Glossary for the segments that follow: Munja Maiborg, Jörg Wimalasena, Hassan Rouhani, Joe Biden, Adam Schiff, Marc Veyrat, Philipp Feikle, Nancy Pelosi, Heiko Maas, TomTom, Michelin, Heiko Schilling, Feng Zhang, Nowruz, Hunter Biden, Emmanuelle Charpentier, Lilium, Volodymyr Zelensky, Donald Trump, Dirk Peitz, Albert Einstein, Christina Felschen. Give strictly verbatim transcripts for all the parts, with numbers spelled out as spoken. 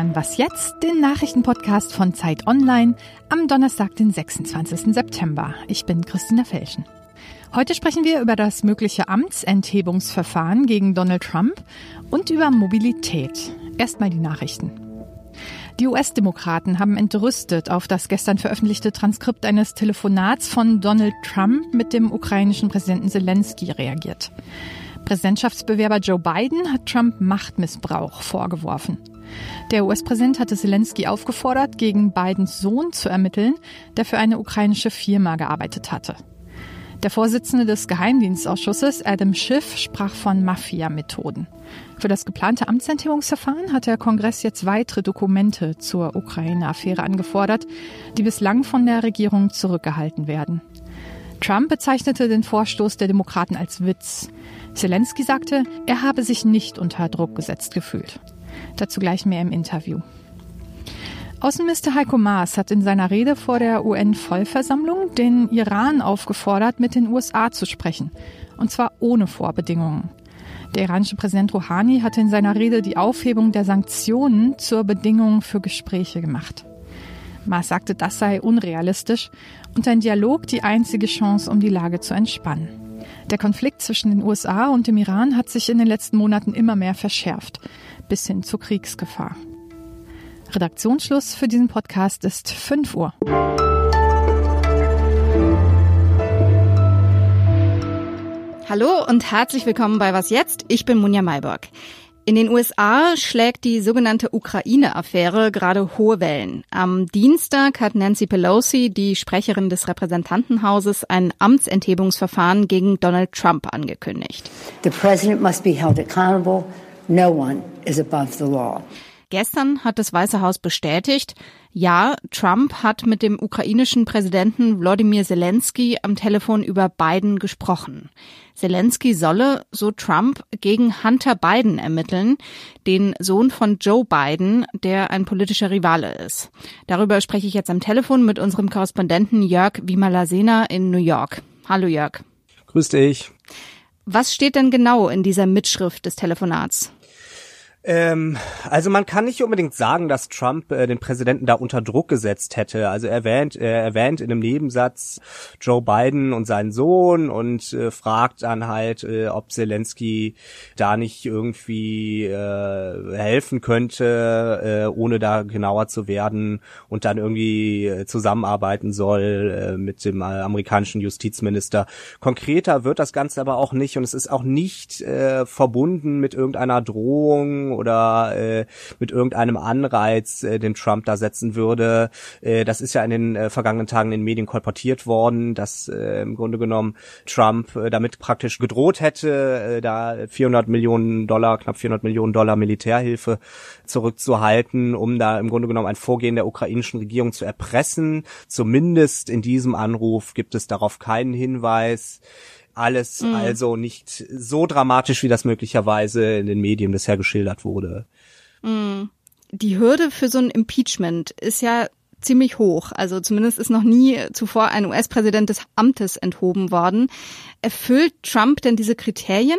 hören Was jetzt, den Nachrichtenpodcast von Zeit Online am Donnerstag, den sechsundzwanzigsten September. Ich bin Christina Felschen. Heute sprechen wir über das mögliche Amtsenthebungsverfahren gegen Donald Trump und über Mobilität. Erstmal die Nachrichten. Die U S-Demokraten haben entrüstet auf das gestern veröffentlichte Transkript eines Telefonats von Donald Trump mit dem ukrainischen Präsidenten Zelensky reagiert. Präsidentschaftsbewerber Joe Biden hat Trump Machtmissbrauch vorgeworfen. Der U S-Präsident hatte Zelensky aufgefordert, gegen Bidens Sohn zu ermitteln, der für eine ukrainische Firma gearbeitet hatte. Der Vorsitzende des Geheimdienstausschusses, Adam Schiff, sprach von Mafia-Methoden. Für das geplante Amtsenthebungsverfahren hat der Kongress jetzt weitere Dokumente zur Ukraine-Affäre angefordert, die bislang von der Regierung zurückgehalten werden. Trump bezeichnete den Vorstoß der Demokraten als Witz. Zelensky sagte, er habe sich nicht unter Druck gesetzt gefühlt. Dazu gleich mehr im Interview. Außenminister Heiko Maas hat in seiner Rede vor der U N-Vollversammlung den Iran aufgefordert, mit den U S A zu sprechen. Und zwar ohne Vorbedingungen. Der iranische Präsident Rouhani hatte in seiner Rede die Aufhebung der Sanktionen zur Bedingung für Gespräche gemacht. Maas sagte, das sei unrealistisch und ein Dialog die einzige Chance, um die Lage zu entspannen. Der Konflikt zwischen den U S A und dem Iran hat sich in den letzten Monaten immer mehr verschärft, bis hin zur Kriegsgefahr. Redaktionsschluss für diesen Podcast ist fünf Uhr. Hallo und herzlich willkommen bei Was jetzt? Ich bin Munja Maiborg. In den U S A schlägt die sogenannte Ukraine-Affäre gerade hohe Wellen. Am Dienstag hat Nancy Pelosi, die Sprecherin des Repräsentantenhauses, ein Amtsenthebungsverfahren gegen Donald Trump angekündigt. The president must be held accountable. No one is above the law. Gestern hat das Weiße Haus bestätigt, ja, Trump hat mit dem ukrainischen Präsidenten Volodymyr Zelensky am Telefon über Biden gesprochen. Zelensky solle, so Trump, gegen Hunter Biden ermitteln, den Sohn von Joe Biden, der ein politischer Rivale ist. Darüber spreche ich jetzt am Telefon mit unserem Korrespondenten Jörg Wimalasena in New York. Hallo Jörg. Grüß dich. Was steht denn genau in dieser Mitschrift des Telefonats? Ähm, also man kann nicht unbedingt sagen, dass Trump äh, den Präsidenten da unter Druck gesetzt hätte. Also er erwähnt, er erwähnt in einem Nebensatz Joe Biden und seinen Sohn und äh, fragt dann halt, äh, ob Zelensky da nicht irgendwie äh, helfen könnte, äh, ohne da genauer zu werden, und dann irgendwie äh, zusammenarbeiten soll äh, mit dem äh, amerikanischen Justizminister. Konkreter wird das Ganze aber auch nicht, und es ist auch nicht äh, verbunden mit irgendeiner Drohung oder äh, mit irgendeinem Anreiz, äh, den Trump da setzen würde. Äh, das ist ja in den äh, vergangenen Tagen in den Medien kolportiert worden, dass äh, im Grunde genommen Trump äh, damit praktisch gedroht hätte, äh, da vierhundert Millionen Dollar, knapp vierhundert Millionen Dollar Militärhilfe zurückzuhalten, um da im Grunde genommen ein Vorgehen der ukrainischen Regierung zu erpressen. Zumindest in diesem Anruf gibt es darauf keinen Hinweis. Alles mhm. also nicht so dramatisch, wie das möglicherweise in den Medien bisher geschildert wurde. Mhm. Die Hürde für so ein Impeachment ist ja ziemlich hoch. Also zumindest ist noch nie zuvor ein U S-Präsident des Amtes enthoben worden. Erfüllt Trump denn diese Kriterien?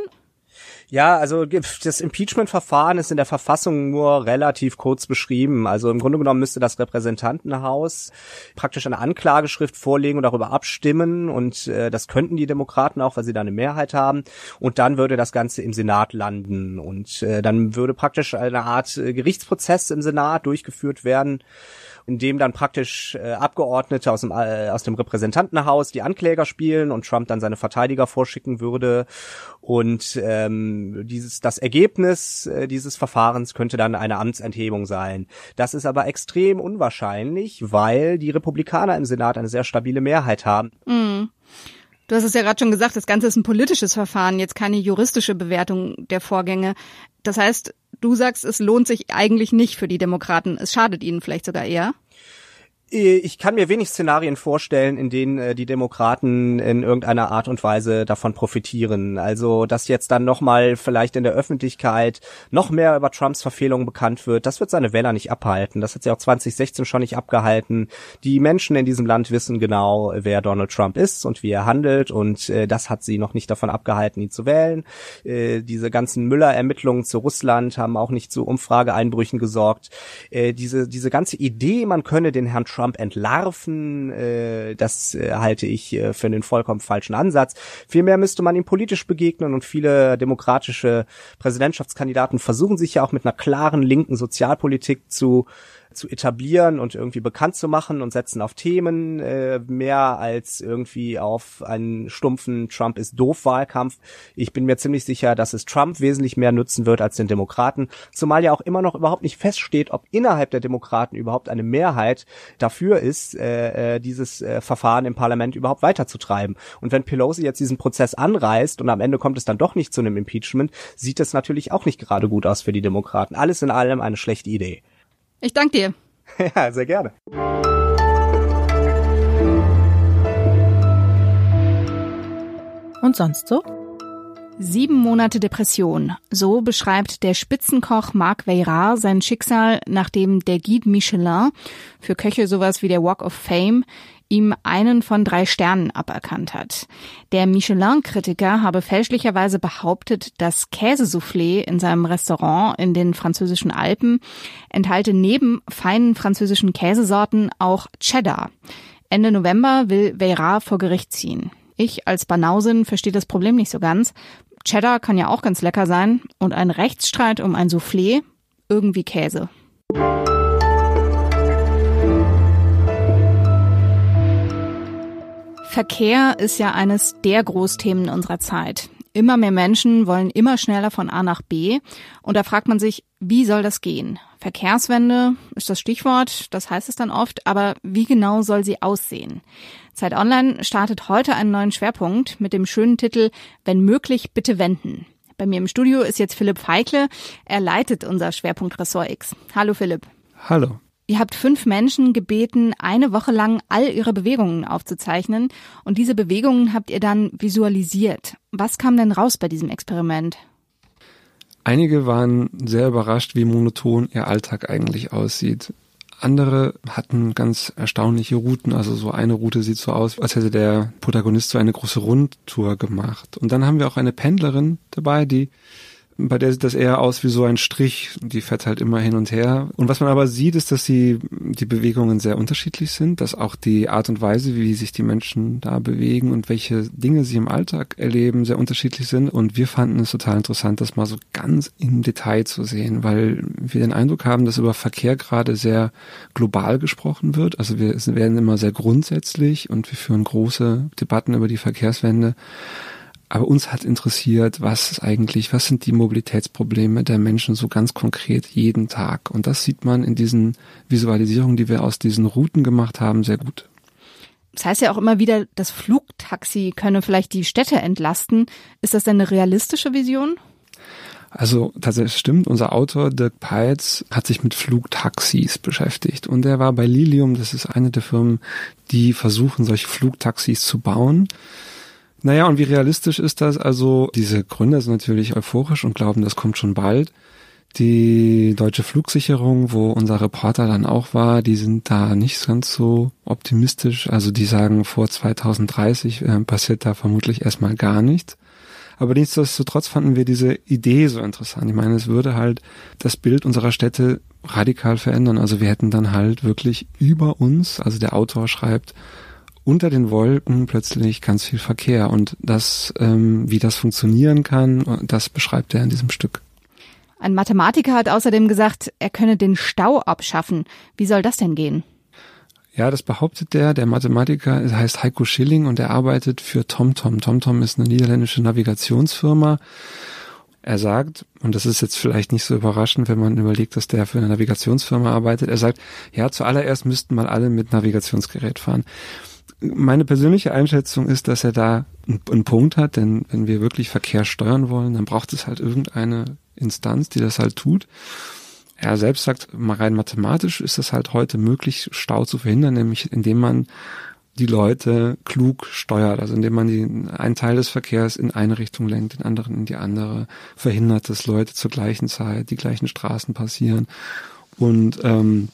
Ja, also das Impeachment-Verfahren ist in der Verfassung nur relativ kurz beschrieben. Also im Grunde genommen müsste das Repräsentantenhaus praktisch eine Anklageschrift vorlegen und darüber abstimmen. Und äh, das könnten die Demokraten auch, weil sie da eine Mehrheit haben. Und dann würde das Ganze im Senat landen. Und äh, dann würde praktisch eine Art Gerichtsprozess im Senat durchgeführt werden, in dem dann praktisch äh, Abgeordnete aus dem, äh, aus dem Repräsentantenhaus die Ankläger spielen und Trump dann seine Verteidiger vorschicken würde. Und ähm, dieses das Ergebnis äh, dieses Verfahrens könnte dann eine Amtsenthebung sein. Das ist aber extrem unwahrscheinlich, weil die Republikaner im Senat eine sehr stabile Mehrheit haben. Mm. Du hast es ja gerade schon gesagt, das Ganze ist ein politisches Verfahren, jetzt keine juristische Bewertung der Vorgänge. Das heißt, du sagst, es lohnt sich eigentlich nicht für die Demokraten. Es schadet ihnen vielleicht sogar eher. Ich kann mir wenig Szenarien vorstellen, in denen äh, die Demokraten in irgendeiner Art und Weise davon profitieren. Also, dass jetzt dann nochmal vielleicht in der Öffentlichkeit noch mehr über Trumps Verfehlungen bekannt wird, das wird seine Wähler nicht abhalten. Das hat sie auch zwanzig sechzehn schon nicht abgehalten. Die Menschen in diesem Land wissen genau, wer Donald Trump ist und wie er handelt, und äh, das hat sie noch nicht davon abgehalten, ihn zu wählen. Äh, diese ganzen Müller-Ermittlungen zu Russland haben auch nicht zu Umfrageeinbrüchen gesorgt. Äh, diese, diese ganze Idee, man könne den Herrn Trump Trump entlarven, äh, das äh, halte ich äh, für einen vollkommen falschen Ansatz. Vielmehr müsste man ihm politisch begegnen, und viele demokratische Präsidentschaftskandidaten versuchen sich ja auch mit einer klaren linken Sozialpolitik zu zu etablieren und irgendwie bekannt zu machen und setzen auf Themen äh, mehr als irgendwie auf einen stumpfen Trump-ist-doof-Wahlkampf. Ich bin mir ziemlich sicher, dass es Trump wesentlich mehr nutzen wird als den Demokraten, zumal ja auch immer noch überhaupt nicht feststeht, ob innerhalb der Demokraten überhaupt eine Mehrheit dafür ist, äh, dieses äh, Verfahren im Parlament überhaupt weiterzutreiben. Und wenn Pelosi jetzt diesen Prozess anreißt und am Ende kommt es dann doch nicht zu einem Impeachment, sieht das natürlich auch nicht gerade gut aus für die Demokraten. Alles in allem eine schlechte Idee. Ich danke dir. Ja, sehr gerne. Und sonst so? Sieben Monate Depression. So beschreibt der Spitzenkoch Marc Veyrat sein Schicksal, nachdem der Guide Michelin, für Köche sowas wie der Walk of Fame, ihm einen von drei Sternen aberkannt hat. Der Michelin-Kritiker habe fälschlicherweise behauptet, das Käsesoufflé in seinem Restaurant in den französischen Alpen enthalte neben feinen französischen Käsesorten auch Cheddar. Ende November will Veyrat vor Gericht ziehen. Ich als Banausin verstehe das Problem nicht so ganz. Cheddar kann ja auch ganz lecker sein, und ein Rechtsstreit um ein Soufflé, irgendwie Käse. Verkehr ist ja eines der Großthemen unserer Zeit. Immer mehr Menschen wollen immer schneller von A nach B. Und da fragt man sich, wie soll das gehen? Verkehrswende ist das Stichwort, das heißt es dann oft. Aber wie genau soll sie aussehen? Zeit Online startet heute einen neuen Schwerpunkt mit dem schönen Titel „Wenn möglich, bitte wenden“. Bei mir im Studio ist jetzt Philipp Feikle. Er leitet unser Schwerpunkt Ressort X. Hallo Philipp. Hallo. Ihr habt fünf Menschen gebeten, eine Woche lang all ihre Bewegungen aufzuzeichnen, und diese Bewegungen habt ihr dann visualisiert. Was kam denn raus bei diesem Experiment? Einige waren sehr überrascht, wie monoton ihr Alltag eigentlich aussieht. Andere hatten ganz erstaunliche Routen. Also so eine Route sieht so aus, als hätte der Protagonist so eine große Rundtour gemacht. Und dann haben wir auch eine Pendlerin dabei, die... bei der sieht das eher aus wie so ein Strich, die fährt halt immer hin und her. Und was man aber sieht, ist, dass die, die Bewegungen sehr unterschiedlich sind, dass auch die Art und Weise, wie sich die Menschen da bewegen und welche Dinge sie im Alltag erleben, sehr unterschiedlich sind. Und wir fanden es total interessant, das mal so ganz im Detail zu sehen, weil wir den Eindruck haben, dass über Verkehr gerade sehr global gesprochen wird. Also wir werden immer sehr grundsätzlich und wir führen große Debatten über die Verkehrswende. Aber uns hat interessiert, was ist eigentlich, was sind die Mobilitätsprobleme der Menschen so ganz konkret jeden Tag? Und das sieht man in diesen Visualisierungen, die wir aus diesen Routen gemacht haben, sehr gut. Das heißt ja auch immer wieder, das Flugtaxi könne vielleicht die Städte entlasten. Ist das denn eine realistische Vision? Also tatsächlich stimmt, unser Autor Dirk Peitz hat sich mit Flugtaxis beschäftigt, und er war bei Lilium, das ist eine der Firmen, die versuchen, solche Flugtaxis zu bauen. Naja, und wie realistisch ist das? Also diese Gründer sind natürlich euphorisch und glauben, das kommt schon bald. Die Deutsche Flugsicherung, wo unser Reporter dann auch war, die sind da nicht ganz so optimistisch. Also die sagen, vor zwanzig dreißig äh, passiert da vermutlich erstmal gar nichts. Aber nichtsdestotrotz fanden wir diese Idee so interessant. Ich meine, es würde halt das Bild unserer Städte radikal verändern. Also wir hätten dann halt wirklich über uns, also der Autor schreibt, unter den Wolken plötzlich ganz viel Verkehr, und das, ähm, wie das funktionieren kann, das beschreibt er in diesem Stück. Ein Mathematiker hat außerdem gesagt, er könne den Stau abschaffen. Wie soll das denn gehen? Ja, das behauptet der, der Mathematiker heißt Heiko Schilling, und er arbeitet für TomTom. TomTom ist eine niederländische Navigationsfirma. Er sagt, und das ist jetzt vielleicht nicht so überraschend, wenn man überlegt, dass der für eine Navigationsfirma arbeitet, er sagt, ja, zuallererst müssten mal alle mit Navigationsgerät fahren. Meine persönliche Einschätzung ist, dass er da einen Punkt hat, denn wenn wir wirklich Verkehr steuern wollen, dann braucht es halt irgendeine Instanz, die das halt tut. Er selbst sagt, rein mathematisch ist es halt heute möglich, Stau zu verhindern, nämlich indem man die Leute klug steuert, also indem man die, einen Teil des Verkehrs in eine Richtung lenkt, den anderen in die andere, verhindert, dass Leute zur gleichen Zeit die gleichen Straßen passieren. Und ähm,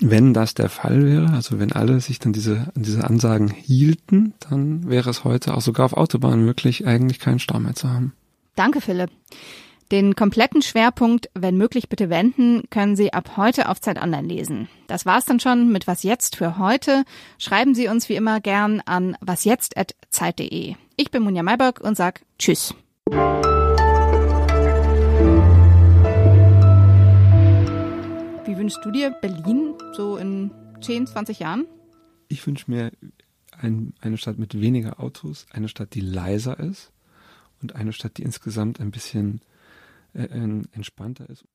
wenn das der Fall wäre, also wenn alle sich dann diese diese Ansagen hielten, dann wäre es heute auch sogar auf Autobahnen möglich, eigentlich keinen Stau mehr zu haben. Danke, Philipp. Den kompletten Schwerpunkt, wenn möglich bitte wenden, können Sie ab heute auf Zeit Online lesen. Das war's dann schon mit Was Jetzt für heute. Schreiben Sie uns wie immer gern an wasjetzt at zeit punkt de. Ich bin Munja Maiborg und sag Tschüss. Wie wünschst du dir Berlin so in zehn, zwanzig Jahren? Ich wünsche mir ein, eine Stadt mit weniger Autos, eine Stadt, die leiser ist und eine Stadt, die insgesamt ein bisschen entspannter ist.